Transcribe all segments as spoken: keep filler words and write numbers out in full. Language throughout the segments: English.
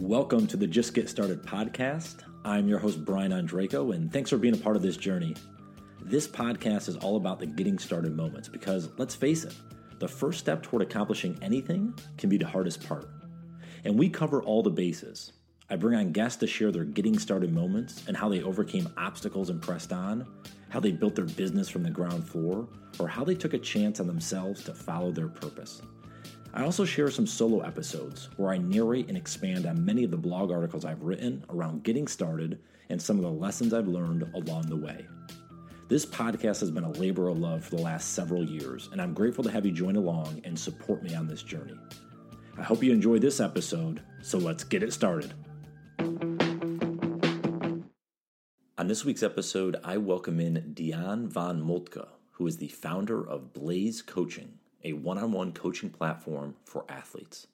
Welcome to the Just Get Started podcast. I'm your host, Brian Andrejko, and thanks for being a part of this journey. This podcast is all about the getting started moments because, let's face it, the first step toward accomplishing anything can be the hardest part. And we cover all the bases. I bring on guests to share their getting started moments and how they overcame obstacles and pressed on, how they built their business from the ground floor, or how they took a chance on themselves to follow their purpose. I also share some solo episodes where I narrate and expand on many of the blog articles I've written around getting started and some of the lessons I've learned along the way. This podcast has been a labor of love for the last several years, and I'm grateful to have you join along and support me on this journey. I hope you enjoy this episode, so let's get it started. On this week's episode, I welcome in Dion von Moltke, who is the founder of Blaze Coaching, a one-on-one coaching platform for athletes.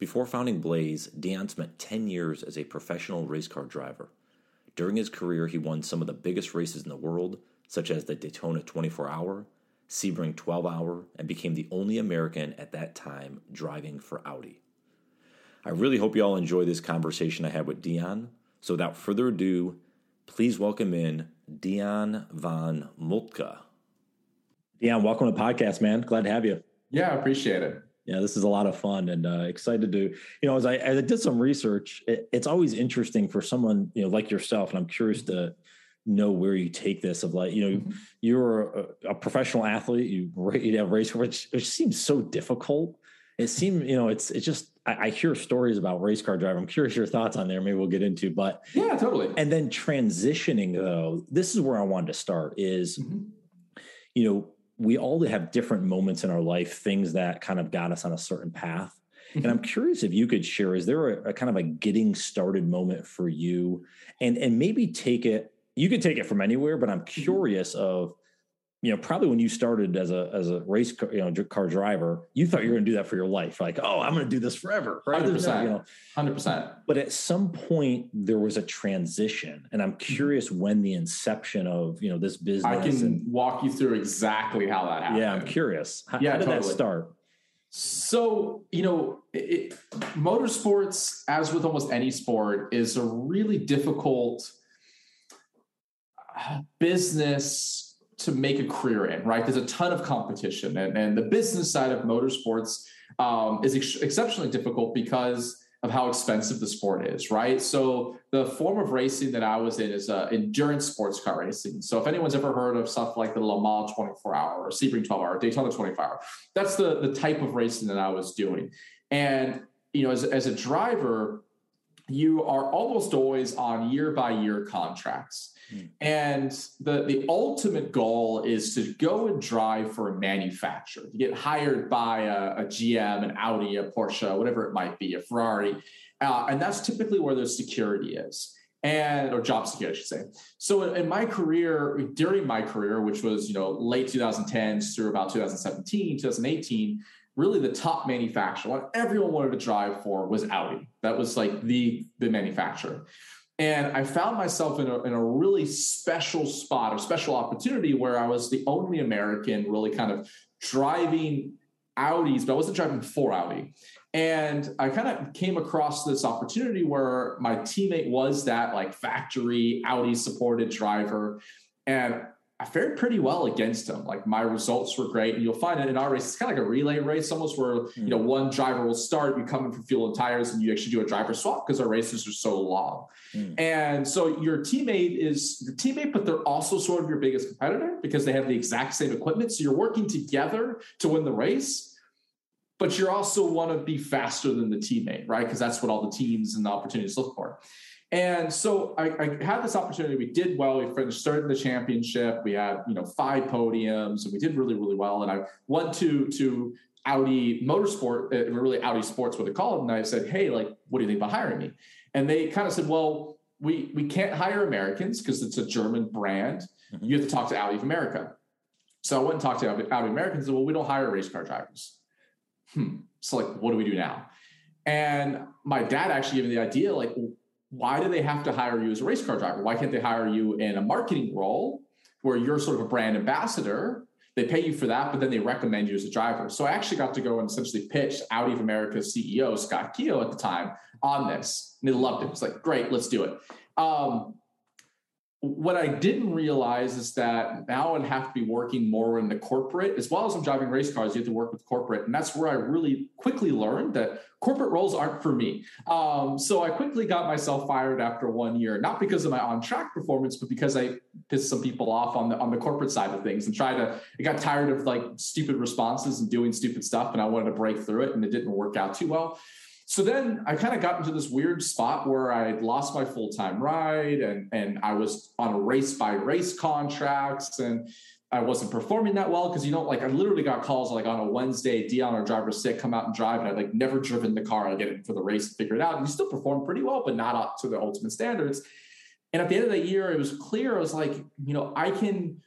Before founding Blaze, Dion spent ten years as a professional race car driver. During his career, he won some of the biggest races in the world, such as the Daytona twenty-four hour, Sebring twelve hour, and became the only American at that time driving for Audi. I really hope you all enjoy this conversation I had with Dion. So without further ado, please welcome in Dion von Moltke. Yeah, welcome to the podcast, man. Glad to have you. Yeah, I appreciate it. Yeah, this is a lot of fun and uh, excited to, you know, as I, as I did some research, it, it's always interesting for someone, you know, like yourself. And I'm curious to know where you take this of like, you know, mm-hmm. you're a, a professional athlete, you, you have race, which, which seems so difficult. It seemed, you know, it's, it's just, I, I hear stories about race car driving. I'm curious your thoughts on there. Maybe we'll get into, but yeah, totally. And then transitioning though, this is where I wanted to start is, mm-hmm. you know, we all have different moments in our life, things that kind of got us on a certain path. Mm-hmm. And I'm curious if you could share, is there a, a kind of a getting started moment for you? And and maybe take it, you could take it from anywhere, but I'm curious mm-hmm. of, you know, probably when you started as a as a race car, you know, car driver, you thought you were going to do that for your life. Like, oh, I'm going to do this forever. Right? one hundred percent. You know? one hundred percent. But at some point there was a transition, and I'm curious when the inception of, you know, this business. I can and, walk you through exactly how that happened. Yeah, I'm curious. How, yeah, how did totally. that start? So, you know, it, motorsports, as with almost any sport, is a really difficult business to make a career in, right? There's a ton of competition, and, and the business side of motorsports um, is ex- exceptionally difficult because of how expensive the sport is, right? So the form of racing that I was in is uh, endurance sports car racing. So if anyone's ever heard of stuff like the Le Mans twenty-four hour or Sebring twelve hour, Daytona twenty-four hour, that's the, the type of racing that I was doing. And, you know, as, as a driver, you are almost always on year by year contracts. And the, the ultimate goal is to go and drive for a manufacturer. You get hired by a, a G M, an Audi, a Porsche, whatever it might be, a Ferrari. Uh, and that's typically where their security is, and or job security, I should say. So in, in my career, during my career, which was, you know, late twenty tens through about twenty seventeen, twenty eighteen, really the top manufacturer, what everyone wanted to drive for was Audi. That was like the, the manufacturer. And I found myself in a, in a really special spot, a special opportunity where I was the only American really kind of driving Audis, but I wasn't driving for Audi. And I kind of came across this opportunity where my teammate was that like factory Audi supported driver. And I fared pretty well against him. Like my results were great. And you'll find it in our race. It's kind of like a relay race almost where, mm-hmm. you know, one driver will start, you come in for fuel and tires, and you actually do a driver swap because our races are so long. Mm-hmm. And so your teammate is your teammate, but they're also sort of your biggest competitor because they have the exact same equipment. So you're working together to win the race, but you also want to be faster than the teammate, right? Because that's what all the teams and the opportunities look for. And so I, I had this opportunity. We did well. We finished third in the championship. We had, you know, five podiums, and we did really, really well. And I went to to Audi Motorsport, uh, really Audi Sports, what they call it. And I said, hey, like, what do you think about hiring me? And they kind of said, well, we we can't hire Americans because it's a German brand. Mm-hmm. You have to talk to Audi of America. So I went and talked to Audi, Audi Americans. And said, well, we don't hire race car drivers. Hmm. So like, what do we do now? And my dad actually gave me the idea, like, why do they have to hire you as a race car driver? Why can't they hire you in a marketing role where you're sort of a brand ambassador They pay you for that, but then they recommend you as a driver. So I actually got to go and essentially pitch Audi of America's C E O, Scott Keogh at the time, on this. And they loved it. It's like, great, let's do it. Um, what I didn't realize is that now I'd have to be working more in the corporate, as well as I'm driving race cars, you have to work with corporate. And that's where I really quickly learned that corporate roles aren't for me. Um, so I quickly got myself fired after one year, not because of my on-track performance, but because I pissed some people off on the on the corporate side of things and tried to, I got tired of like stupid responses and doing stupid stuff. And I wanted to break through it, and it didn't work out too well. So then I kind of got into this weird spot where I had lost my full-time ride, and, and I was on race-by-race contracts, and I wasn't performing that well because, you know, like I literally got calls like on a Wednesday, Dion, our driver's sick, come out and drive, and I'd like never driven the car. I'd get it for the race and figure it out, and you still perform pretty well, but not up to the ultimate standards. And at the end of the year, it was clear. I was like, you know, I can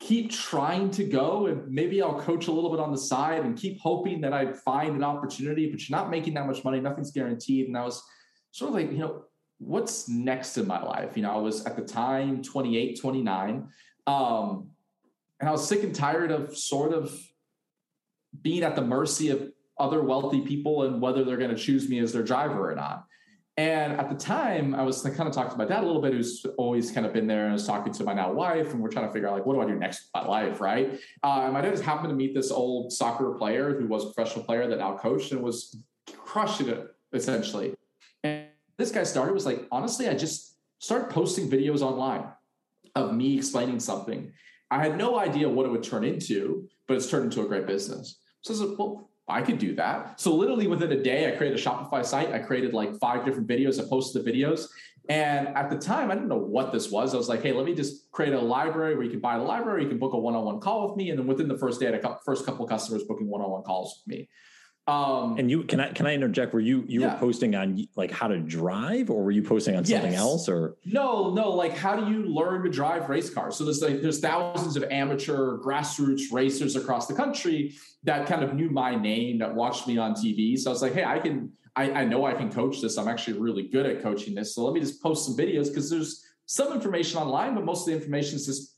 keep trying to go, and maybe I'll coach a little bit on the side and keep hoping that I find an opportunity, but you're not making that much money. Nothing's guaranteed. And I was sort of like, you know, what's next in my life? You know, I was at the time, twenty-eight, twenty-nine. Um, and I was sick and tired of sort of being at the mercy of other wealthy people and whether they're going to choose me as their driver or not. And at the time, I was I kind of talking to my dad a little bit, who's always kind of been there, and I was talking to my now wife, and we're trying to figure out, like, what do I do next with my life, right? Uh, my dad just happened to meet this old soccer player who was a professional player that now coached and was crushing it, essentially. And this guy started was like, honestly, I just started posting videos online of me explaining something. I had no idea what it would turn into, but it's turned into a great business. So I was like, well, I could do that. So literally within a day, I created a Shopify site. I created like five different videos. I posted the videos. And at the time, I didn't know what this was. I was like, hey, let me just create a library where you can buy the library. You can book a one-on-one call with me. And then within the first day, I had a first couple of customers booking one-on-one calls with me. Um, and you, can I, can I interject? Were you, you yeah. were posting on like how to drive, or were you posting on something yes. else, or? No, no. Like, how do you learn to drive race cars? So there's like, there's thousands of amateur grassroots racers across the country that kind of knew my name, that watched me on T V. So I was like, hey, I can, I, I know I can coach this. I'm actually really good at coaching this. So let me just post some videos, because there's some information online, but most of the information is just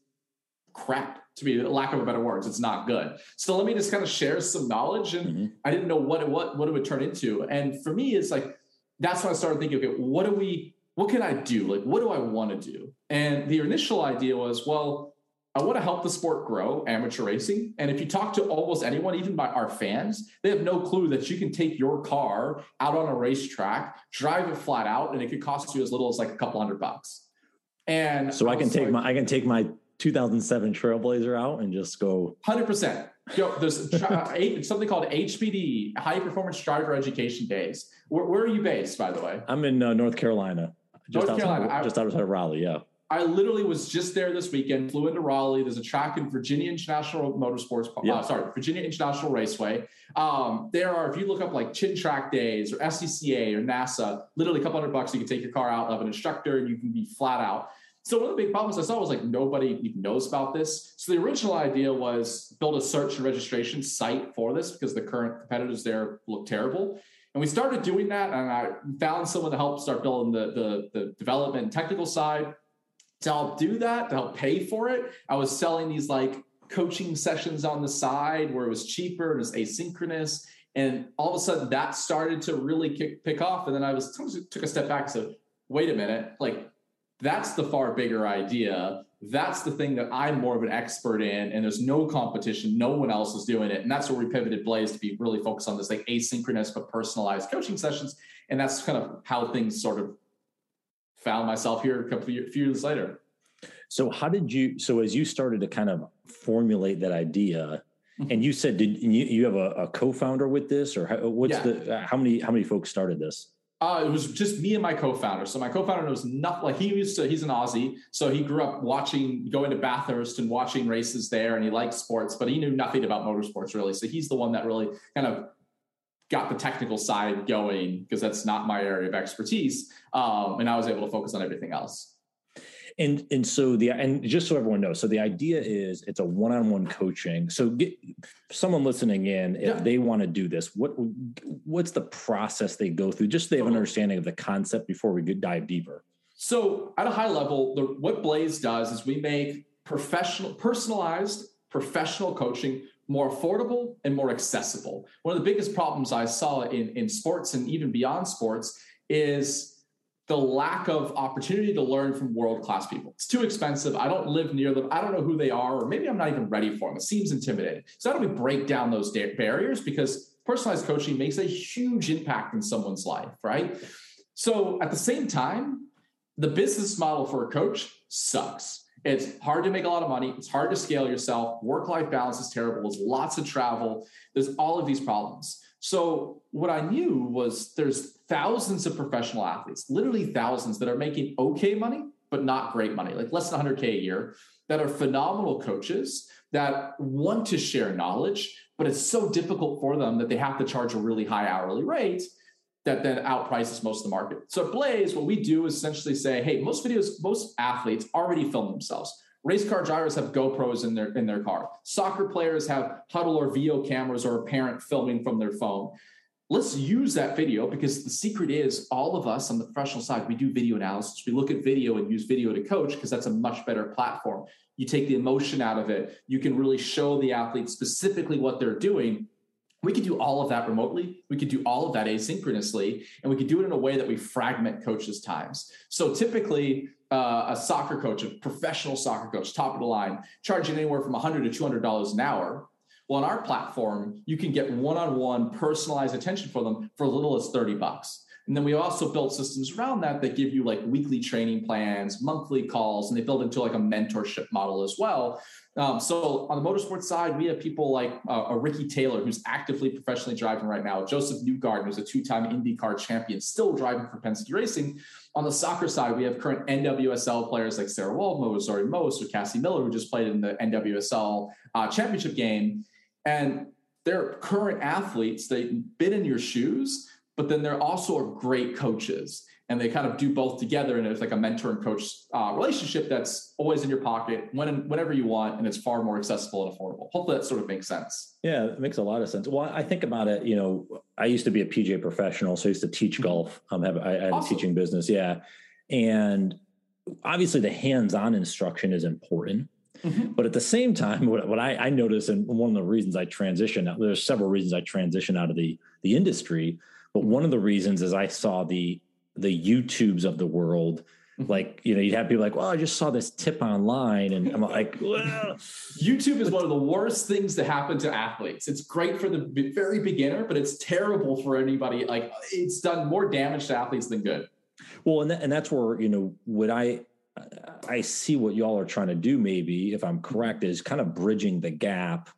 crap. To be lack of a better words, it's not good. So let me just kind of share some knowledge. And mm-hmm. I didn't know what it, what, what it would turn into. And for me, it's like, that's when I started thinking, okay, what do we, what can I do? Like, what do I want to do? And the initial idea was, well, I want to help the sport grow, amateur racing. And if you talk to almost anyone, even by our fans, they have no clue that you can take your car out on a racetrack, drive it flat out, and it could cost you as little as like a couple hundred bucks. And so I, I can take like, my, I can take my, two thousand seven Trailblazer out and just go one hundred percent. Yo, there's a, something called H P D, High Performance Driver Education Days. Where, where are you based, by the way? I'm in uh, North Carolina. Just North Carolina. Outside, I, just outside of Raleigh, yeah. I literally was just there this weekend, flew into Raleigh. There's a track in Virginia International Motorsports, yeah. uh, sorry, Virginia International Raceway. Um, there are, if you look up like Chin Track Days or S C C A or NASA, literally a couple hundred bucks, you can take your car out, have an instructor, and you can be flat out. So one of the big problems I saw was like, nobody even knows about this. So the original idea was build a search and registration site for this, because the current competitors there look terrible. And we started doing that, and I found someone to help start building the, the, the development and technical side to help do that, to help pay for it. I was selling these like coaching sessions on the side where it was cheaper and it was asynchronous. And all of a sudden that started to really kick, pick off. And then I was took a step back and said, wait a minute, like, that's the far bigger idea. That's the thing that I'm more of an expert in, and there's no competition. No one else is doing it. And that's where we pivoted Blaze to be really focused on this like asynchronous but personalized coaching sessions. And that's kind of how things sort of found myself here a couple of years, a few years later. So how did you, so as you started to kind of formulate that idea, mm-hmm. and you said, did you, you have a, a co-founder with this, or how, what's yeah. the, how many, how many folks started this? Uh, it was just me and my co-founder. So my co-founder knows nothing. Like he used to, he's an Aussie. So he grew up watching, going to Bathurst and watching races there. And he liked sports, but he knew nothing about motorsports really. So he's the one that really kind of got the technical side going, because that's not my area of expertise. Um, and I was able to focus on everything else. And, and so the, and just so everyone knows, so the idea is it's a one-on-one coaching. So get someone listening in, if yeah. they want to do this, what, what's the process they go through? Just so they have an understanding of the concept before we dive deeper. So at a high level, the, what Blaze does is we make professional, personalized professional coaching more affordable and more accessible. One of the biggest problems I saw in, in sports and even beyond sports is the lack of opportunity to learn from world-class people. It's too expensive. I don't live near them. I don't know who they are, or maybe I'm not even ready for them. It seems intimidating. So how do we break down those da- barriers? Because personalized coaching makes a huge impact in someone's life, right? So at the same time, the business model for a coach sucks. It's hard to make a lot of money. It's hard to scale yourself. Work-life balance is terrible. There's lots of travel. There's all of these problems. So what I knew was there's thousands of professional athletes, literally thousands, that are making okay money, but not great money, like less than one hundred K a year, that are phenomenal coaches that want to share knowledge, but it's so difficult for them that they have to charge a really high hourly rate that then outprices most of the market. So at Blaze, what we do is essentially say, hey, most videos, most athletes already film themselves. Race car drivers have GoPros in their, in their car. Soccer players have huddle or V O cameras or a parent filming from their phone. Let's use that video, because the secret is all of us on the professional side, we do video analysis. We look at video and use video to coach because that's a much better platform. You take the emotion out of it. You can really show the athlete specifically what they're doing. We could do all of that remotely. We could do all of that asynchronously, and we could do it in a way that we fragment coaches' times. So typically uh, a soccer coach, a professional soccer coach, top of the line, charging anywhere from one hundred dollars to two hundred dollars an hour. Well, on our platform, you can get one-on-one personalized attention for them for as little as thirty bucks. And then we also build systems around that that give you like weekly training plans, monthly calls, and they build into like a mentorship model as well. Um, so on the motorsports side, we have people like uh, a Ricky Taylor, who's actively professionally driving right now. Joseph Newgarden, who's a two-time IndyCar champion, still driving for Penske Racing. On the soccer side, we have current N W S L players like Sarah Walvo, sorry, Most, or Cassie Miller, who just played in the N W S L uh, championship game. And they're current athletes. They've been in your shoes, but then they're also great coaches, and they kind of do both together. And it's like a mentor and coach uh, relationship that's always in your pocket when, whenever you want. And it's far more accessible and affordable. Hopefully that sort of makes sense. Yeah, it makes a lot of sense. Well, I think about it, you know, I used to be a P G A professional. So I used to teach golf. Um, have, I, I had awesome. a teaching business. Yeah. And obviously the hands-on instruction is important. Mm-hmm. But at the same time, what, what I, I noticed, and one of the reasons I transitioned out, there's several reasons I transitioned out of the, the industry. But one of the reasons is I saw the, the YouTubes of the world. Mm-hmm. Like, you know, you'd have people like, well, I just saw this tip online. And I'm like, well, YouTube is one of the worst things to happen to athletes. It's great for the very beginner, but it's terrible for anybody. Like, it's done more damage to athletes than good. Well, and that, and that's where, you know, would I, I see what y'all are trying to do, maybe, if I'm correct, is kind of bridging the gap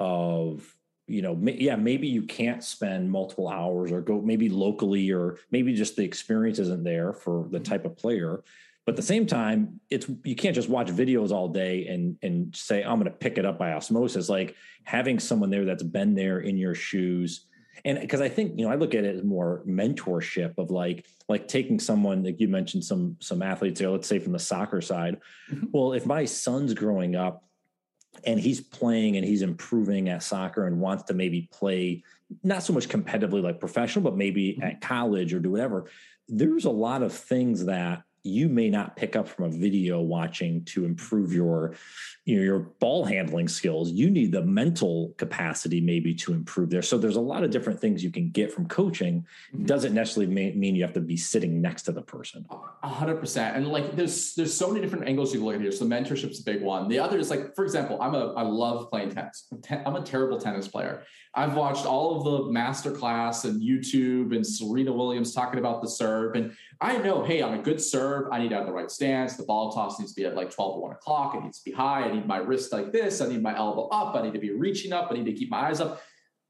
of, you know, may, yeah, maybe you can't spend multiple hours or go maybe locally, or maybe just the experience isn't there for the type of player. But at the same time, it's, you can't just watch videos all day and, and say, I'm going to pick it up by osmosis. Like having someone there that's been there in your shoes. And because I think, you know, I look at it as more mentorship of like, like taking someone, like you mentioned some, some athletes there, let's say from the soccer side. Mm-hmm. Well, if my son's growing up and he's playing and he's improving at soccer and wants to maybe play, not so much competitively like professional, but maybe mm-hmm. at college or do whatever, there's a lot of things that you may not pick up from a video watching to improve your, you know, your ball handling skills. You need the mental capacity maybe to improve there. So there's a lot of different things you can get from coaching. Mm-hmm. Doesn't necessarily mean you have to be sitting next to the person. A hundred percent. And like, there's, there's so many different angles you can look at here. So mentorship's a big one. The other is like, for example, I'm a, I love playing tennis. I'm a terrible tennis player. I've watched all of the Masterclass and YouTube and Serena Williams talking about the serve. And I know, hey, I'm a good serve. I need to have the right stance. The ball toss needs to be at like twelve to one o'clock. It needs to be high. I need my wrist like this. I need my elbow up. I need to be reaching up. I need to keep my eyes up.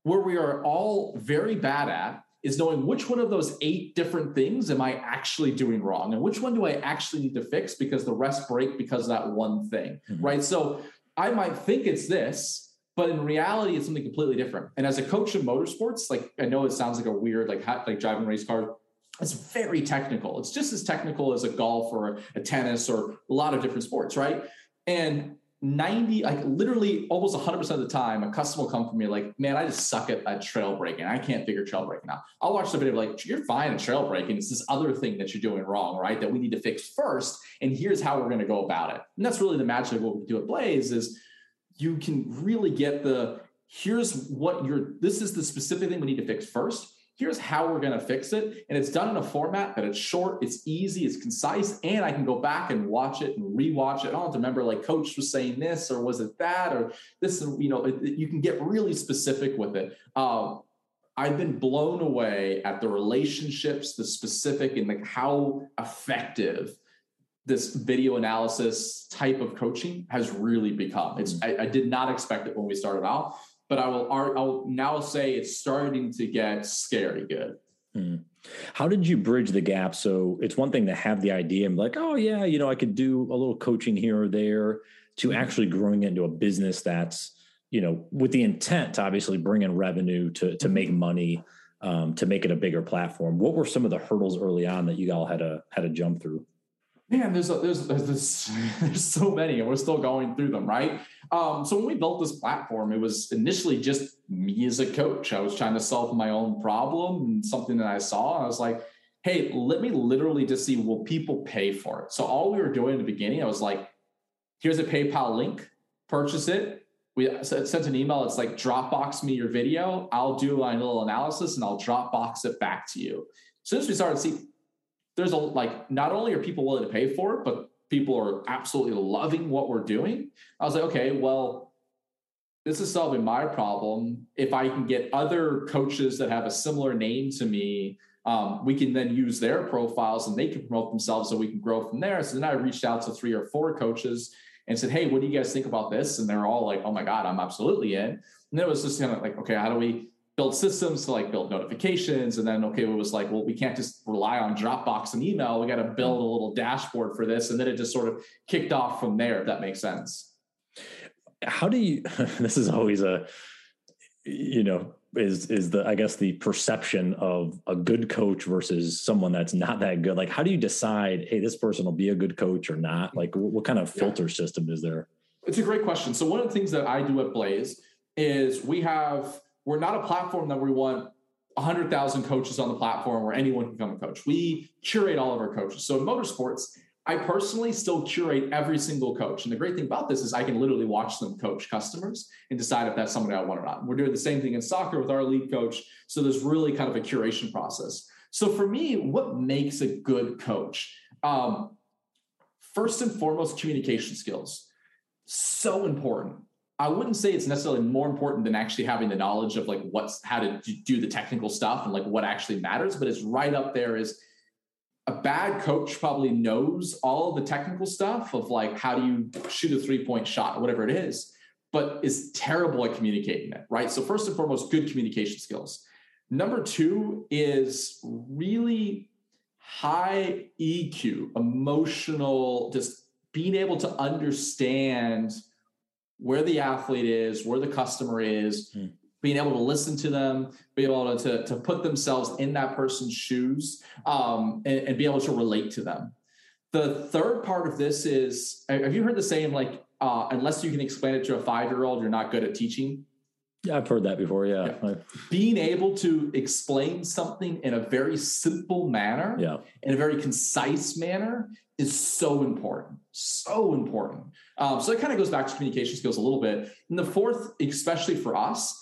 Where we are all very bad at is knowing which one of those eight different things am I actually doing wrong? And which one do I actually need to fix because the rest break because of that one thing, mm-hmm. right? So I might think it's this, but in reality, it's something completely different. And as a coach in motorsports, like I know it sounds like a weird, like, like driving race car. It's very technical. It's just as technical as a golf or a tennis or a lot of different sports, right? And ninety, like literally almost one hundred percent of the time, a customer will come for me like, man, I just suck at, at trail breaking. I can't figure trail breaking out. I'll watch the video like, you're fine at trail breaking. It's this other thing that you're doing wrong, right? That we need to fix first. And here's how we're going to go about it. And that's really the magic of what we do at Blaze is you can really get the, here's what you're, this is the specific thing we need to fix first. Here's how we're going to fix it. And it's done in a format that it's short, it's easy, it's concise, and I can go back and watch it and rewatch it. I don't have to remember, like, coach was saying this, or was it that, or this, you know, it, it, you can get really specific with it. Um, I've been blown away at the relationships, the specific, and like how effective this video analysis type of coaching has really become. It's, mm-hmm. I, I did not expect it when we started out. But I will, I will now say it's starting to get scary good. Hmm. How did you bridge the gap? So it's one thing to have the idea and be like, oh, yeah, you know, I could do a little coaching here or there, to actually growing into a business that's, you know, with the intent to obviously bring in revenue, to to make money, um, to make it a bigger platform. What were some of the hurdles early on that you all had to had to jump through? Man, there's, a, there's there's this, there's so many, and we're still going through them, right? Um, so when we built this platform, it was initially just me as a coach. I was trying to solve my own problem and something that I saw. And I was like, hey, let me literally just see, will people pay for it? So all we were doing in the beginning, I was like, here's a PayPal link, purchase it. We sent an email. It's like, Dropbox me your video. I'll do my little analysis and I'll Dropbox it back to you. As soon as we started to see, there's a, like, not only are people willing to pay for it, but people are absolutely loving what we're doing. I was like, okay, well, this is solving my problem. If I can get other coaches that have a similar name to me, um, we can then use their profiles and they can promote themselves, so we can grow from there. So then I reached out to three or four coaches and said, hey, what do you guys think about this? And they're all like, oh my God, I'm absolutely in. And then it was just kind of like, okay, how do we build systems to like build notifications? And then, okay, it was like, well, we can't just rely on Dropbox and email. We got to build a little dashboard for this. And then it just sort of kicked off from there, if that makes sense. How do you, this is always a, you know, is, is the, I guess the perception of a good coach versus someone that's not that good. Like, how do you decide, hey, this person will be a good coach or not? Like, what kind of filter yeah. system is there? It's a great question. So one of the things that I do at Blaze is we have, we're not a platform that we want one hundred thousand coaches on the platform where anyone can become a coach. We curate all of our coaches. So in motorsports, I personally still curate every single coach. And the great thing about this is I can literally watch them coach customers and decide if that's somebody I want or not. We're doing the same thing in soccer with our lead coach. So there's really kind of a curation process. So for me, what makes a good coach? Um, first and foremost, communication skills. So important. I wouldn't say it's necessarily more important than actually having the knowledge of like what's how to do the technical stuff and like what actually matters, but it's right up there. Is a bad coach probably knows all the technical stuff of like, how do you shoot a three point shot or whatever it is, but is terrible at communicating it. Right. So first and foremost, good communication skills. Number two is really high E Q, emotional, just being able to understand where the athlete is, where the customer is, hmm. being able to listen to them, being able to, to put themselves in that person's shoes, um, and, and be able to relate to them. The third part of this is, have you heard the saying, like, uh, unless you can explain it to a five-year-old, you're not good at teaching? Yeah, I've heard that before, yeah. yeah. Being able to explain something in a very simple manner, yeah. in a very concise manner, is so important, so important. Um, so it kind of goes back to communication skills a little bit. And the fourth, especially for us,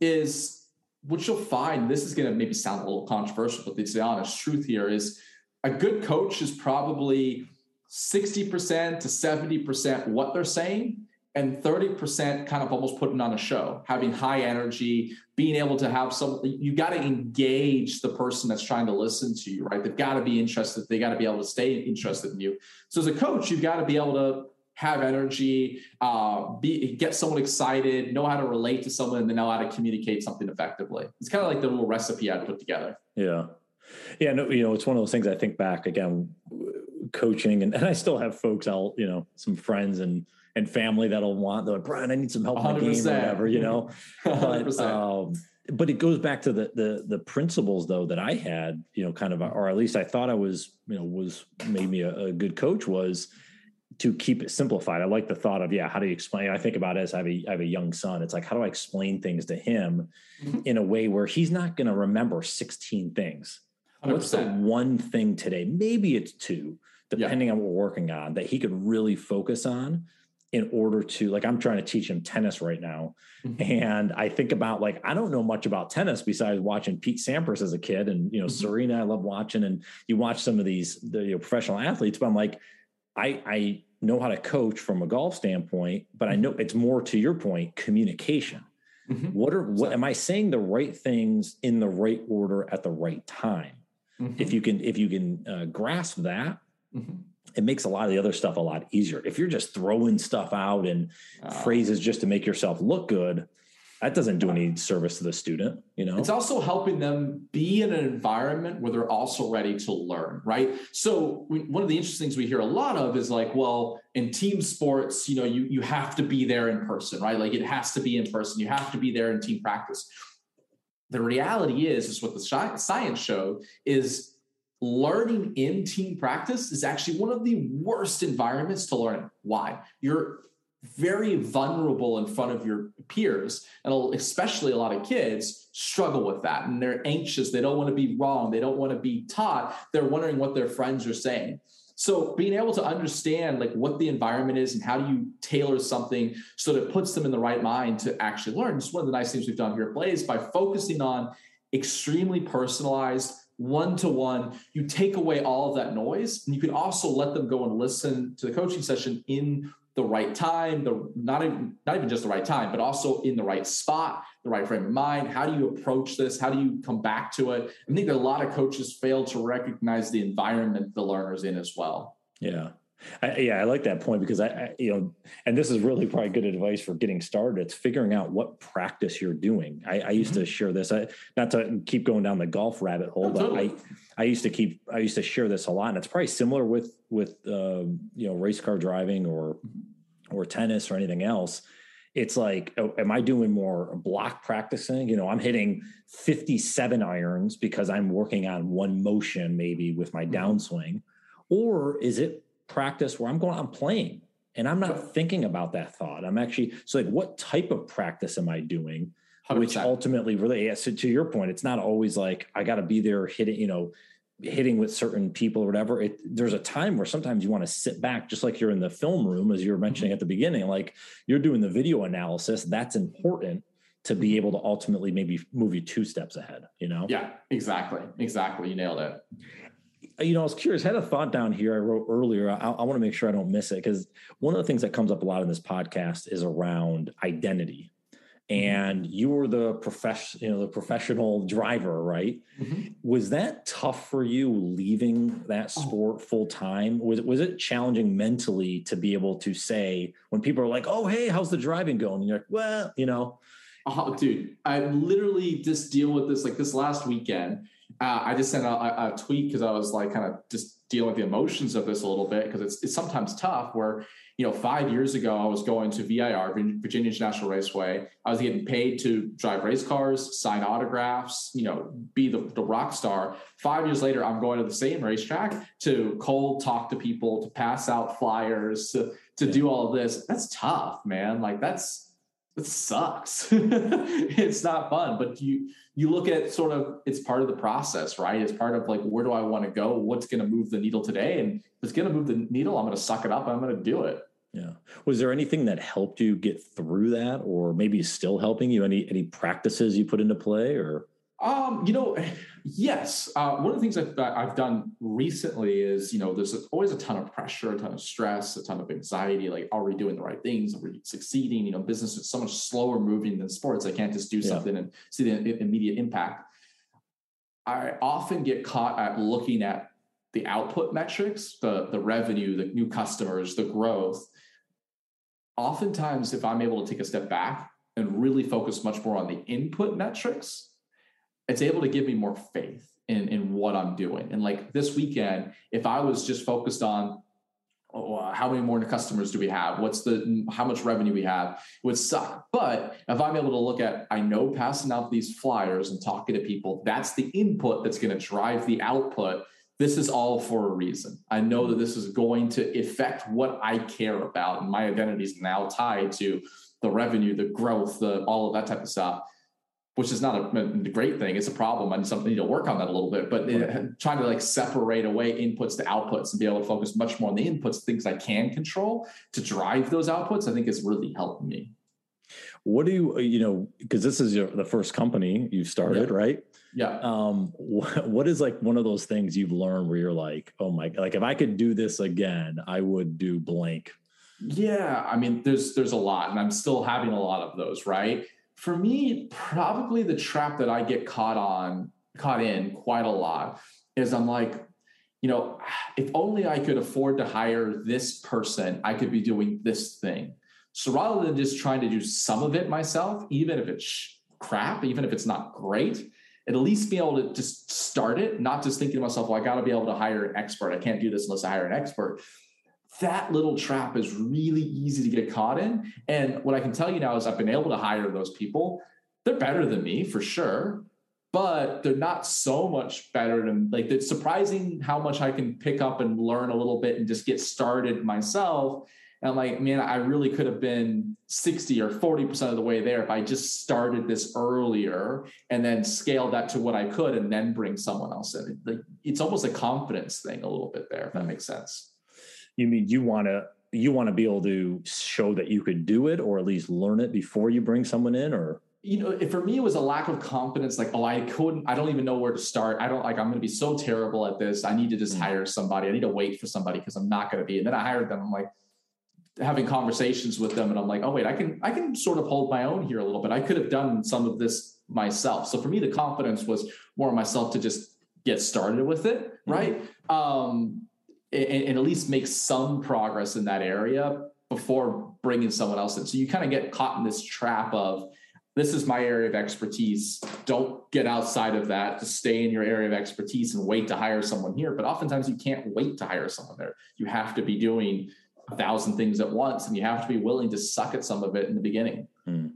is what you'll find, this is going to maybe sound a little controversial, but to be honest, truth here is a good coach is probably sixty percent to seventy percent what they're saying, and thirty percent kind of almost putting on a show, having high energy, being able to have some, you got to engage the person that's trying to listen to you, right? They've got to be interested. They got to be able to stay interested in you. So as a coach, you've got to be able to have energy, uh, be, get someone excited, know how to relate to someone, and then know how to communicate something effectively. It's kind of like the little recipe I put together. Yeah. Yeah. No, you know, it's one of those things I think back again, coaching, and, and I still have folks, I'll, you know, some friends and, and family that'll want, they're like, Brian, I need some help in the game or whatever, you know. But, um, but it goes back to the the the principles though that I had, you know, kind of, or at least I thought I was, you know, was made me a, a good coach, was to keep it simplified. I like the thought of, yeah, how do you explain? I think about it as I have a I have a young son. It's like, how do I explain things to him mm-hmm. in a way where he's not going to remember sixteen things? one hundred percent. What's the one thing today? Maybe it's two, depending yeah. on what we're working on, that he could really focus on. in order to, like, I'm trying to teach him tennis right now. Mm-hmm. And I think about, like, I don't know much about tennis besides watching Pete Sampras as a kid. And, you know, mm-hmm. Serena, I love watching, and you watch some of these the you know, professional athletes, but I'm like, I, I know how to coach from a golf standpoint, but I know it's more to your point, communication. Mm-hmm. What are, what am I saying the right things in the right order at the right time? Mm-hmm. If you can, if you can uh, grasp that, mm-hmm. it makes a lot of the other stuff a lot easier. If you're just throwing stuff out and uh, phrases just to make yourself look good, that doesn't do any service to the student. You know, it's also helping them be in an environment where they're also ready to learn, right? So we, one of the interesting things we hear a lot of is like, well, in team sports, you know, you, you have to be there in person, right? Like it has to be in person. You have to be there in team practice. The reality is, is what the science showed is learning in team practice is actually one of the worst environments to learn. Why? You're very vulnerable in front of your peers, and especially a lot of kids struggle with that, and they're anxious. They don't want to be wrong. They don't want to be taught. They're wondering what their friends are saying. So being able to understand like what the environment is and how do you tailor something so that it puts them in the right mind to actually learn. It's one of the nice things we've done here at Blaze by focusing on extremely personalized one-to-one. You take away all of that noise, and you can also let them go and listen to the coaching session in the right time, the not even, not even just the right time, but also in the right spot, the right frame of mind. How do you approach this? How do you come back to it? I think a lot of coaches fail to recognize the environment the learner's in as well. Yeah. I, yeah. I like that point because I, I, you know, and this is really probably good advice for getting started. It's figuring out what practice you're doing. I, I used mm-hmm. to share this, I, not to keep going down the golf rabbit hole, no, but totally. I, I used to keep, I used to share this a lot, and it's probably similar with, with, um, you know, race car driving or, or tennis or anything else. It's like, oh, am I doing more block practicing? You know, I'm hitting fifty-seven irons because I'm working on one motion, maybe with my mm-hmm. downswing, or is it practice where I'm going, I'm playing and I'm not thinking about that thought. I'm actually, so like, what type of practice am I doing? one hundred percent. Which ultimately really, yeah, so to your point, it's not always like, I got to be there hitting, you know, hitting with certain people or whatever. It, there's a time where sometimes you want to sit back, just like you're in the film room, as you were mentioning mm-hmm. at the beginning, like you're doing the video analysis. That's important to be able to ultimately maybe move you two steps ahead, you know? Yeah, exactly. Exactly. You nailed it. You know, I was curious, I had a thought down here I wrote earlier. I, I want to make sure I don't miss it, because one of the things that comes up a lot in this podcast is around identity. And you were the profession, you know, the professional driver, right? Mm-hmm. Was that tough for you leaving that sport full time? Was was it challenging mentally to be able to say, when people are like, "Oh, hey, how's the driving going?" And you're like, "Well, you know." Oh, dude, I literally just deal with this like this last weekend. Uh, I just sent out a, a tweet because I was like kind of just dealing with the emotions of this a little bit, because it's, it's sometimes tough where, you know, five years ago I was going to V I R, Virginia International Raceway. I was getting paid to drive race cars, sign autographs, you know, be the, the rock star. Five years later, I'm going to the same racetrack to cold talk to people, to pass out flyers, to, to yeah. do all of this. That's tough, man. Like that's, it sucks. It's not fun, but you, you look at sort of, it's part of the process, right? It's part of like, where do I want to go? What's going to move the needle today? And if it's going to move the needle, I'm going to suck it up. I'm going to do it. Yeah. Was there anything that helped you get through that, or maybe still helping you? Any, any practices you put into play or? Um, you know, yes. Uh, one of the things I've, I've done recently is, you know, there's always a ton of pressure, a ton of stress, a ton of anxiety. Like, are we doing the right things? Are we succeeding? You know, business is so much slower moving than sports. I can't just do yeah. something and see the immediate impact. I often get caught at looking at the output metrics, the, the revenue, the new customers, the growth. Oftentimes, if I'm able to take a step back and really focus much more on the input metrics, it's able to give me more faith in, in what I'm doing. And like this weekend, if I was just focused on oh, uh, how many more customers do we have? What's the, how much revenue we have? It would suck. But if I'm able to look at, I know passing out these flyers and talking to people, that's the input that's going to drive the output. This is all for a reason. I know that this is going to affect what I care about. And my identity is now tied to the revenue, the growth, the, all of that type of stuff. which is not a, a great thing. It's a problem and something you need to work on that a little bit, but it, trying to like separate away inputs to outputs and be able to focus much more on the inputs, things I can control to drive those outputs, I think has really helped me. What do you, you know, because this is your, the first company you've started, yeah. right? Yeah. Um, what, what is like one of those things you've learned where you're like, oh my, like if I could do this again, I would do blank. Yeah. I mean, there's, there's a lot, and I'm still having a lot of those, right? For me, probably the trap that I get caught on, caught in quite a lot is I'm like, you know, if only I could afford to hire this person, I could be doing this thing. So rather than just trying to do some of it myself, even if it's crap, even if it's not great, at least be able to just start it, not just thinking to myself, well, I got to be able to hire an expert. I can't do this unless I hire an expert. That little trap is really easy to get caught in. And what I can tell you now is I've been able to hire those people. They're better than me for sure, but they're not so much better than, like, it's surprising how much I can pick up and learn a little bit and just get started myself. And I'm like, man, I really could have been sixty or forty percent of the way there if I just started this earlier and then scaled that to what I could and then bring someone else in. Like, it's almost a confidence thing a little bit there, if that makes sense. You mean you want to you want to be able to show that you could do it, or at least learn it before you bring someone in? Or, you know, for me, it was a lack of confidence. Like, oh, I couldn't, I don't even know where to start. I don't like, I'm going to be so terrible at this. I need to just mm-hmm. hire somebody. I need to wait for somebody because I'm not going to be. And then I hired them. I'm like having conversations with them, and I'm like, oh wait, I can, I can sort of hold my own here a little bit. I could have done some of this myself. So for me, the confidence was more myself to just get started with it. Mm-hmm. Right. Um, And, and at least make some progress in that area before bringing someone else in. So you kind of get caught in this trap of, this is my area of expertise. Don't get outside of that. Just stay in your area of expertise and wait to hire someone here. But oftentimes you can't wait to hire someone there. You have to be doing a thousand things at once, and you have to be willing to suck at some of it in the beginning. Hmm.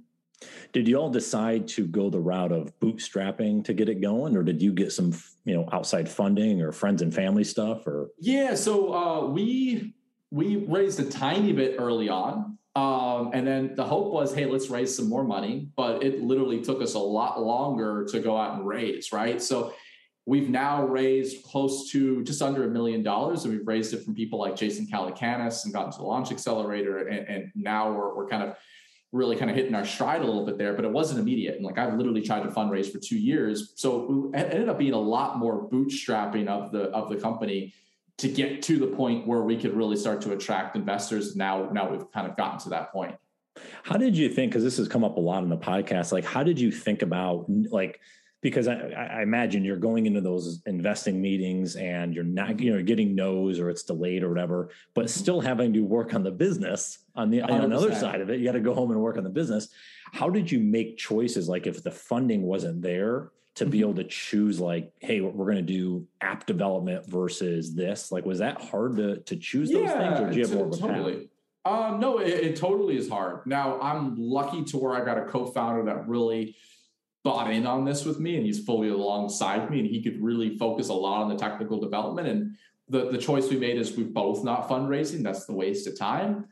Did you all decide to go the route of bootstrapping to get it going, or did you get some, you know, outside funding or friends and family stuff? Or yeah, so uh, we we raised a tiny bit early on, um, and then the hope was, hey, let's raise some more money. But it literally took us a lot longer to go out and raise, right? So we've now raised close to just under a million dollars, and we've raised it from people like Jason Calacanis and gotten to the Launch Accelerator, and, and now we're we're kind of. really kind of hitting our stride a little bit there, but it wasn't immediate. And like, I've literally tried to fundraise for two years. So it ended up being a lot more bootstrapping of the, of the company to get to the point where we could really start to attract investors. Now, now we've kind of gotten to that point. How did you think, cause this has come up a lot in the podcast, like, how did you think about like, because I, I imagine you're going into those investing meetings and you're not, you know, getting no's or it's delayed or whatever, but still having to work on the business on the, on the other side of it. You got to go home and work on the business. How did you make choices? Like if the funding wasn't there to be able to choose like, hey, we're going to do app development versus this, like, was that hard to to choose those yeah, things? Or do you have more of a totally. path? Um, no, it, it totally is hard. Now I'm lucky to where I got a co-founder that really bought in on this with me, and he's fully alongside me, and he could really focus a lot on the technical development. And the, the choice we made is we're both not fundraising. That's the waste of time.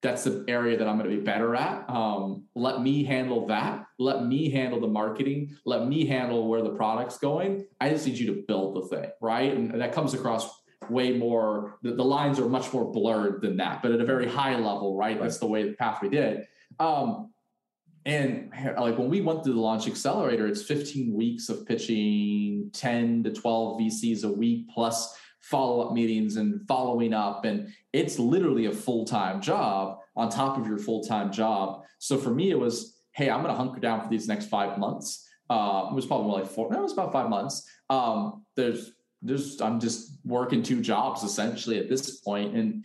That's the area that I'm going to be better at. Um, let me handle that. Let me handle the marketing. Let me handle where the product's going. I just need you to build the thing, right? And that comes across way more, the, the lines are much more blurred than that, but at a very high level, right? That's the way the path we did. Um, And like when we went through the Launch Accelerator, it's fifteen weeks of pitching ten to twelve V Cs a week, plus follow-up meetings and following up. And it's literally a full-time job on top of your full-time job. So for me, it was, hey, I'm going to hunker down for these next five months. Uh, it was probably more like four, no, it was about five months. Um, there's, there's, I'm just working two jobs essentially at this point. And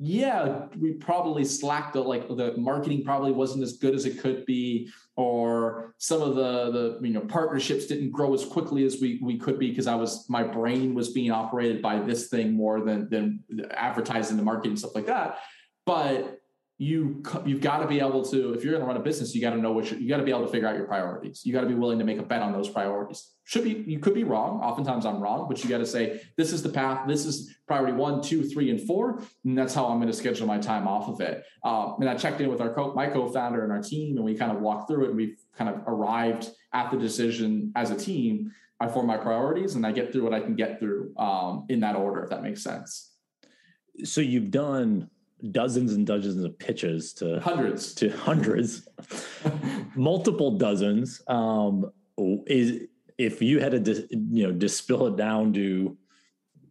yeah, we probably slacked the, like the marketing probably wasn't as good as it could be, or some of the, the, you know, partnerships didn't grow as quickly as we, we could be. Cause I was, my brain was being operated by this thing more than, than advertising, the marketing, stuff like that. But you, you've got to be able to, if you're going to run a business, you got to know what you're, you got to be able to figure out your priorities. You got to be willing to make a bet on those priorities. Should be, you could be wrong. Oftentimes I'm wrong, but you got to say, this is the path. This is priority one, two, three, and four. And that's how I'm going to schedule my time off of it. Um, and I checked in with our co my co-founder and our team, and we kind of walked through it, and we've kind of arrived at the decision as a team. I form my priorities and I get through what I can get through, um, in that order, if that makes sense. So you've done dozens and dozens of pitches to hundreds to hundreds, multiple dozens. Um, is if you had to, dis, you know, distill it down to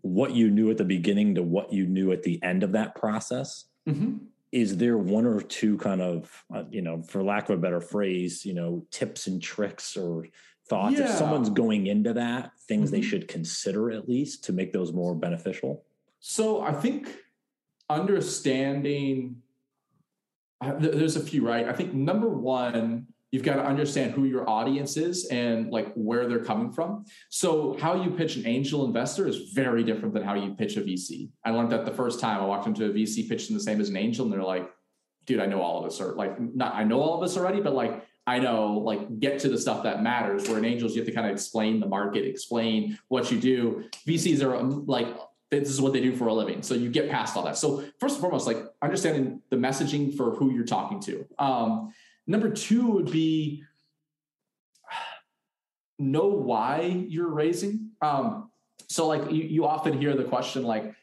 what you knew at the beginning to what you knew at the end of that process, mm-hmm. is there one or two kind of, uh, you know, for lack of a better phrase, you know, tips and tricks or thoughts, yeah. if someone's going into that, things mm-hmm. they should consider at least to make those more beneficial? So I think understanding, there's a few, right? I think number one, you've got to understand who your audience is and like where they're coming from. So how you pitch an angel investor is very different than how you pitch a V C. I learned that the first time I walked into a V C, pitched them the same as an angel, and they're like, dude, I know all of this, or like, not, I know all of this already, but like, I know, like, get to the stuff that matters. Where in angels, you have to kind of explain the market, explain what you do. V Cs are like, this is what they do for a living. So you get past all that. So first and foremost, like understanding the messaging for who you're talking to. Um, number two would be know why you're raising. Um, so like you, you often hear the question, like,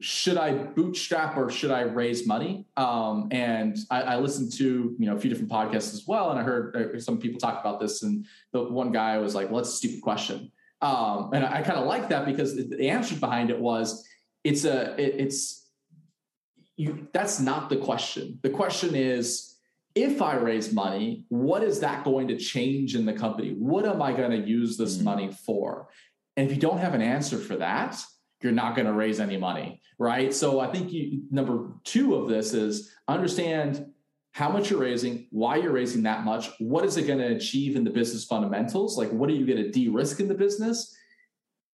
should I bootstrap or should I raise money? Um, and I, I listened to, you know, a few different podcasts as well. And I heard some people talk about this. And the one guy was like, well, that's a stupid question. Um, and I, I kind of like that because the answer behind it was it's a, it, it's you, that's not the question. The question is, if I raise money, what is that going to change in the company? What am I going to use this mm-hmm. money for? And if you don't have an answer for that, you're not going to raise any money. Right. So I think you, number two of this is understand how much you're raising, why you're raising that much, what is it going to achieve in the business fundamentals? Like, what are you going to de-risk in the business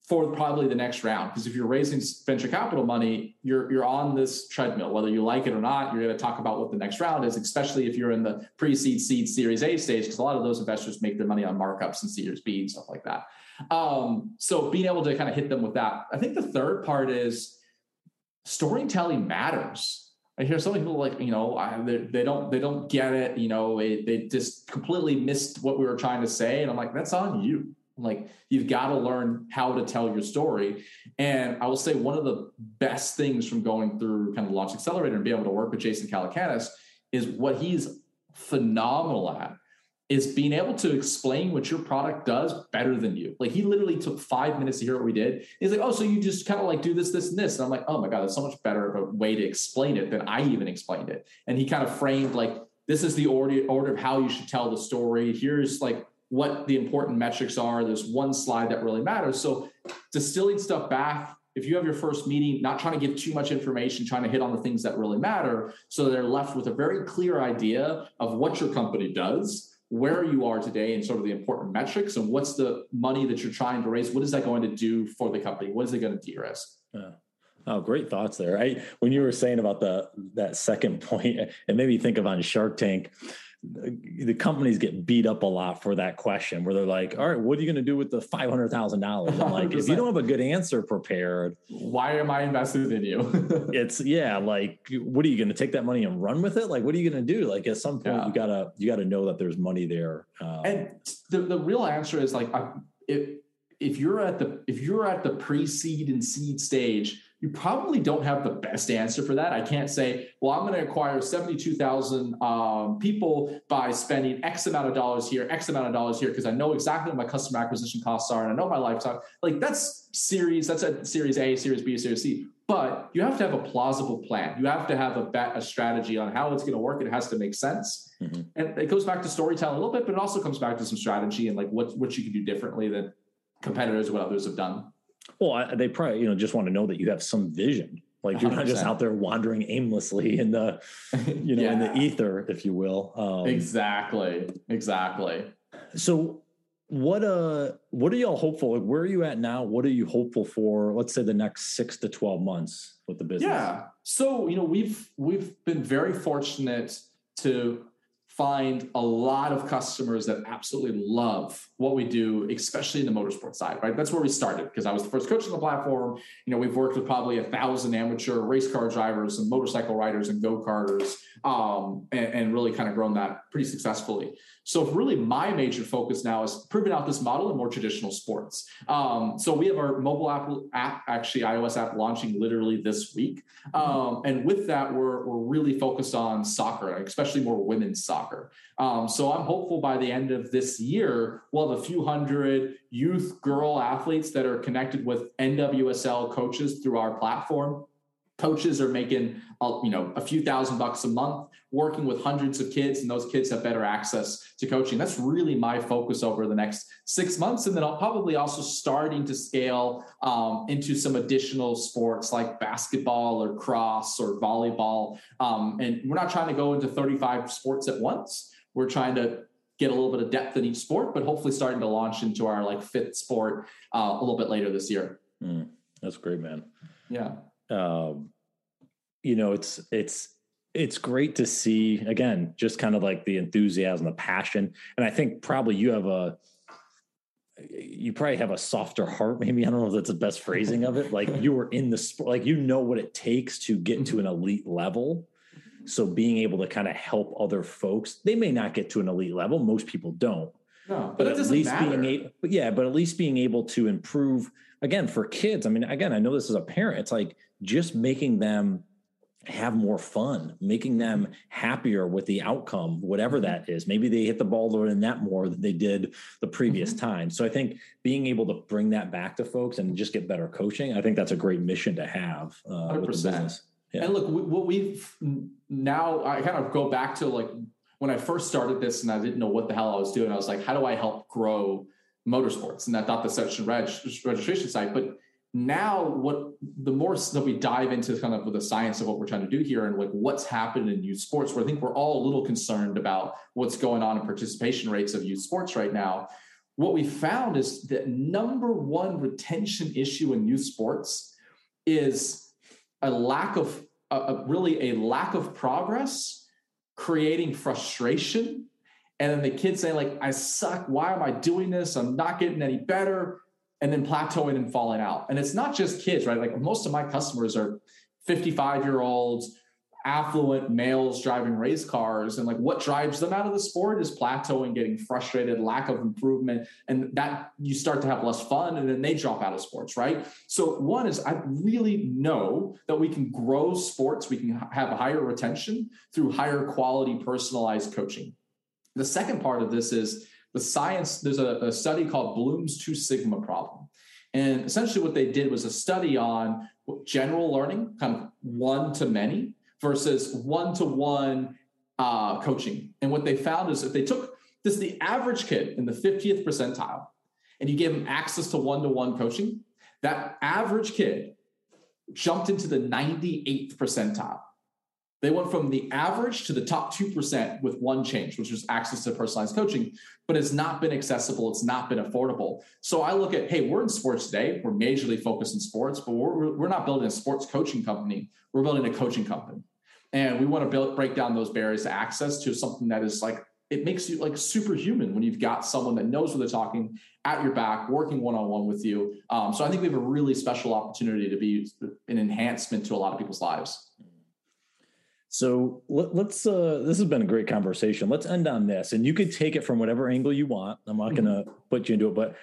for probably the next round? Because if you're raising venture capital money, you're you're on this treadmill, whether you like it or not. You're going to talk about what the next round is, especially if you're in the pre-seed, seed, Series A stage, because a lot of those investors make their money on markups and Series B and stuff like that. Um, so being able to kind of hit them with that. I think the third part is storytelling matters. I hear so many people like, you know, I, they, they don't, they don't get it. You know, it, they just completely missed what we were trying to say. And I'm like, that's on you. I'm like, you've got to learn how to tell your story. And I will say one of the best things from going through kind of Launch Accelerator and being able to work with Jason Calacanis is what he's phenomenal at is being able to explain what your product does better than you. Like he literally took five minutes to hear what we did. He's like, oh, so you just kind of like do this, this, and this. And I'm like, oh my God, that's so much better of a way to explain it than I even explained it. And he kind of framed like, this is the order, order of how you should tell the story. Here's like what the important metrics are. There's one slide that really matters. So distilling stuff back, if you have your first meeting, not trying to give too much information, trying to hit on the things that really matter. So they're left with a very clear idea of what your company does, where you are today and sort of the important metrics and what's the money that you're trying to raise. What is that going to do for the company? What is it going to de-risk? Yeah. Oh, great thoughts there. I, when you were saying about the, that second point, it made me think of on Shark Tank, the companies get beat up a lot for that question where they're like, all right, what are you going to do with the five hundred thousand dollars? I'm like, if you don't have a good answer prepared, why am I invested in you? It's yeah. Like, what are you going to take that money and run with it? Like, what are you going to do? Like at some point yeah. you gotta, you gotta know that there's money there. Um, and the, the real answer is like, I, if, if you're at the, if you're at the pre-seed and seed stage, you probably don't have the best answer for that. I can't say, well, I'm going to acquire seventy-two thousand um, people by spending X amount of dollars here, X amount of dollars here, because I know exactly what my customer acquisition costs are and I know my lifetime. Like that's series, that's a series A, series B, series C. But you have to have a plausible plan. You have to have a bet, a strategy on how it's going to work. It has to make sense. Mm-hmm. And it goes back to storytelling a little bit, but it also comes back to some strategy and like what, what you can do differently than competitors or what others have done. Well, I, they probably, you know, just want to know that you have some vision. Like you're not just out there wandering aimlessly in the, you know, yeah. in the ether, if you will. Um, exactly. Exactly. So what, uh, what are y'all hopeful? Where are you at now? What are you hopeful for? Let's say the next six to twelve months. with the business? Yeah. So, you know, we've, we've been very fortunate to find a lot of customers that absolutely love what we do, especially in the motorsport side, right? That's where we started because I was the first coach on the platform. You know, we've worked with probably a thousand amateur race car drivers and motorcycle riders and go-karters, um, and, and really kind of grown that pretty successfully. So really my major focus now is proving out this model in more traditional sports. Um, so we have our mobile app, app, actually iOS app launching literally this week. Um, and with that, we're, we're really focused on soccer, especially more women's soccer. Um, so I'm hopeful by the end of this year, we'll have a few hundred youth girl athletes that are connected with N W S L coaches through our platform. Coaches are making, uh, you know, a few thousand bucks a month, working with hundreds of kids, and those kids have better access to coaching. That's really my focus over the next six months. And then I'll probably also starting to scale um, into some additional sports like basketball or cross or volleyball. Um, and we're not trying to go into thirty-five sports at once. We're trying to get a little bit of depth in each sport, but hopefully starting to launch into our like fifth sport uh, a little bit later this year. Mm, that's great, man. Yeah. Um, you know, it's, it's, it's great to see, again, just kind of like the enthusiasm, the passion. And I think probably you have a, you probably have a softer heart. Maybe, I don't know if that's the best phrasing of it. Like you were in the sport, like, you know what it takes to get to an elite level. So being able to kind of help other folks, they may not get to an elite level. Most people don't. No, but, but at least matter. being able, yeah, but at least being able to improve again for kids. I mean, again, I know this as a parent, it's like just making them have more fun, making them happier with the outcome, whatever that is. Maybe they hit the ball lower than that more than they did the previous mm-hmm. time. So I think being able to bring that back to folks and just get better coaching, I think that's a great mission to have uh, with the business. Yeah. And look, what we've now, I kind of go back to like, when I first started this and I didn't know what the hell I was doing, I was like, how do I help grow motorsports? And I thought the search and reg- registration site. But now what the more that we dive into kind of the science of what we're trying to do here and like what's happened in youth sports, where I think we're all a little concerned about what's going on in participation rates of youth sports right now. What we found is that number one retention issue in youth sports is a lack of a, a really a lack of progress, creating frustration. And then the kids say like, I suck. Why am I doing this? I'm not getting any better. And then plateauing and falling out. And it's not just kids, right? Like most of my customers are fifty-five year olds, affluent males driving race cars. And like what drives them out of the sport is plateauing, getting frustrated, lack of improvement. And that you start to have less fun and then they drop out of sports, right? So one is I really know that we can grow sports. We can have higher retention through higher quality personalized coaching. The second part of this is the science. There's a, a study called Bloom's Two Sigma problem. And essentially what they did was a study on general learning, kind of one to many, versus one-to-one uh, coaching. And what they found is if they took this, the average kid in the fiftieth percentile, and you gave them access to one-to-one coaching, that average kid jumped into the ninety-eighth percentile. They went from the average to the top two percent with one change, which is access to personalized coaching, but it's not been accessible. It's not been affordable. So I look at, hey, we're in sports today. We're majorly focused in sports, but we're, we're not building a sports coaching company. We're building a coaching company. And we want to build, break down those barriers to access to something that is like, it makes you like superhuman when you've got someone that knows what they're talking at your back, working one-on-one with you. Um, so I think we have a really special opportunity to be an enhancement to a lot of people's lives. So let, let's, uh, this has been a great conversation. Let's end on this, and you could take it from whatever angle you want. I'm not going to mm-hmm. put you into it, but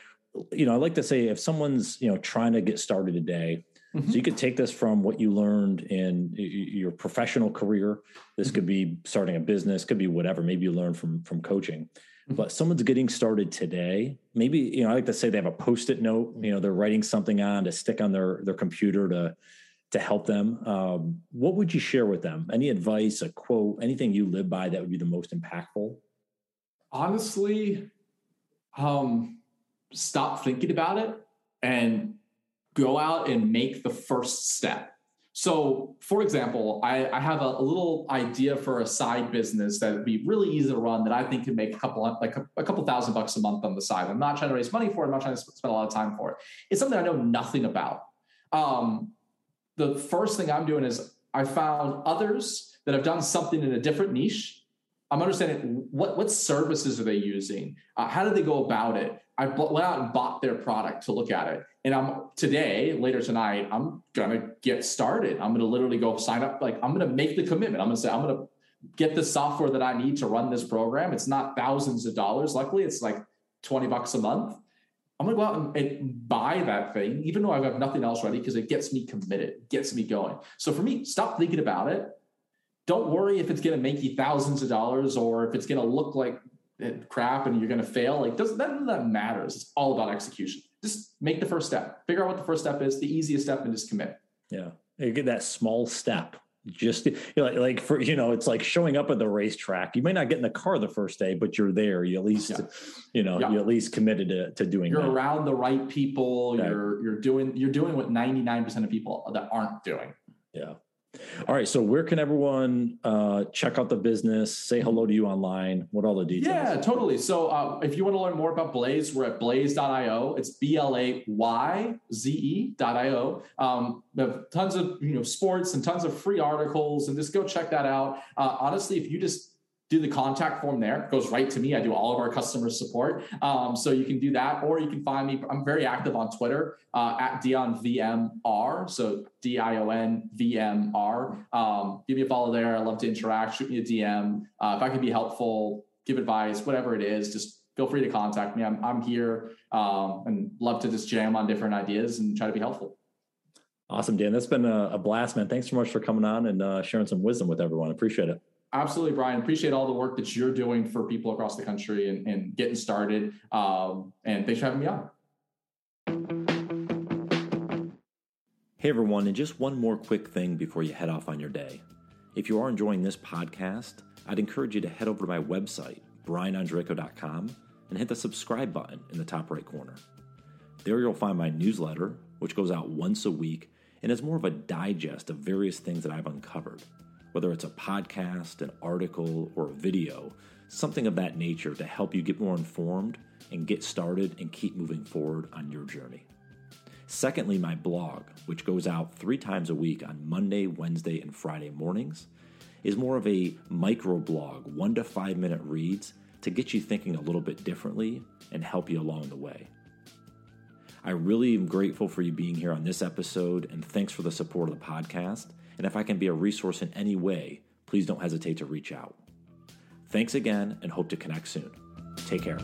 you know, I like to say if someone's, you know, trying to get started today, mm-hmm. so you could take this from what you learned in your professional career. This mm-hmm. could be starting a business, could be whatever, maybe you learn from, from coaching, mm-hmm. but someone's getting started today. Maybe, you know, I like to say they have a Post-it note, you know, they're writing something on to stick on their, their computer to, to help them. Um, what would you share with them? Any advice, a quote, anything you live by that would be the most impactful? Honestly, um, stop thinking about it and go out and make the first step. So for example, I, I have a, a little idea for a side business that would be really easy to run that I think could make a couple, like a, a couple thousand bucks a month on the side. I'm not trying to raise money for it. I'm not trying to spend a lot of time for it. It's something I know nothing about. Um, the first thing I'm doing is I found others that have done something in a different niche. I'm understanding what, what services are they using? Uh, how do they go about it? I went out and bought their product to look at it. And I'm today, later tonight, I'm going to get started. I'm going to literally go sign up. Like, I'm going to make the commitment. I'm going to say, I'm going to get the software that I need to run this program. It's not thousands of dollars. Luckily, it's like twenty bucks a month. I'm going to go out and, and buy that thing, even though I have nothing else ready, because it gets me committed, gets me going. So for me, stop thinking about it. Don't worry if it's going to make you thousands of dollars or if it's going to look like crap and you're going to fail. Like, doesn't that, that matters. It's all about execution. Just make the first step, figure out what the first step is, the easiest step, and just commit. Yeah. You get that small step. Just you know, like, like for, you know, it's like showing up at the racetrack. You may not get in the car the first day, but you're there. You at least, yeah. you know, yeah. you at least committed to, to doing you're that. Around the right people. Right. You're, you're doing, you're doing what ninety-nine percent of people that aren't doing. Yeah. All right. So where can everyone uh, check out the business, say hello to you online? What are all the details? Yeah, totally. So uh, if you want to learn more about Blaze, we're at blaze dot io. It's B L A Y Z E dot I O. Um, we have tons of, you know, sports and tons of free articles, and just go check that out. Uh, honestly, if you just do the contact form there, it goes right to me. I do all of our customer support. Um, so you can do that, or you can find me. I'm very active on Twitter uh, at Dion V M R. So D I O N V M R. Um, give me a follow there. I love to interact. Shoot me a D M. Uh, if I can be helpful, give advice, whatever it is, just feel free to contact me. I'm, I'm here um, and love to just jam on different ideas and try to be helpful. Awesome, Dan. That's been a, a blast, man. Thanks so much for coming on and uh, sharing some wisdom with everyone. Appreciate it. Absolutely, Brian. Appreciate all the work that you're doing for people across the country and, and getting started. Um, and thanks for having me on. Hey, everyone. And just one more quick thing before you head off on your day. If you are enjoying this podcast, I'd encourage you to head over to my website, brian andrejko dot com, and hit the subscribe button in the top right corner. There you'll find my newsletter, which goes out once a week and is more of a digest of various things that I've uncovered. Whether it's a podcast, an article, or a video, something of that nature to help you get more informed and get started and keep moving forward on your journey. Secondly, my blog, which goes out three times a week on Monday, Wednesday, and Friday mornings, is more of a microblog, one to five minute reads to get you thinking a little bit differently and help you along the way. I really am grateful for you being here on this episode, and thanks for the support of the podcast. And if I can be a resource in any way, please don't hesitate to reach out. Thanks again and hope to connect soon. Take care.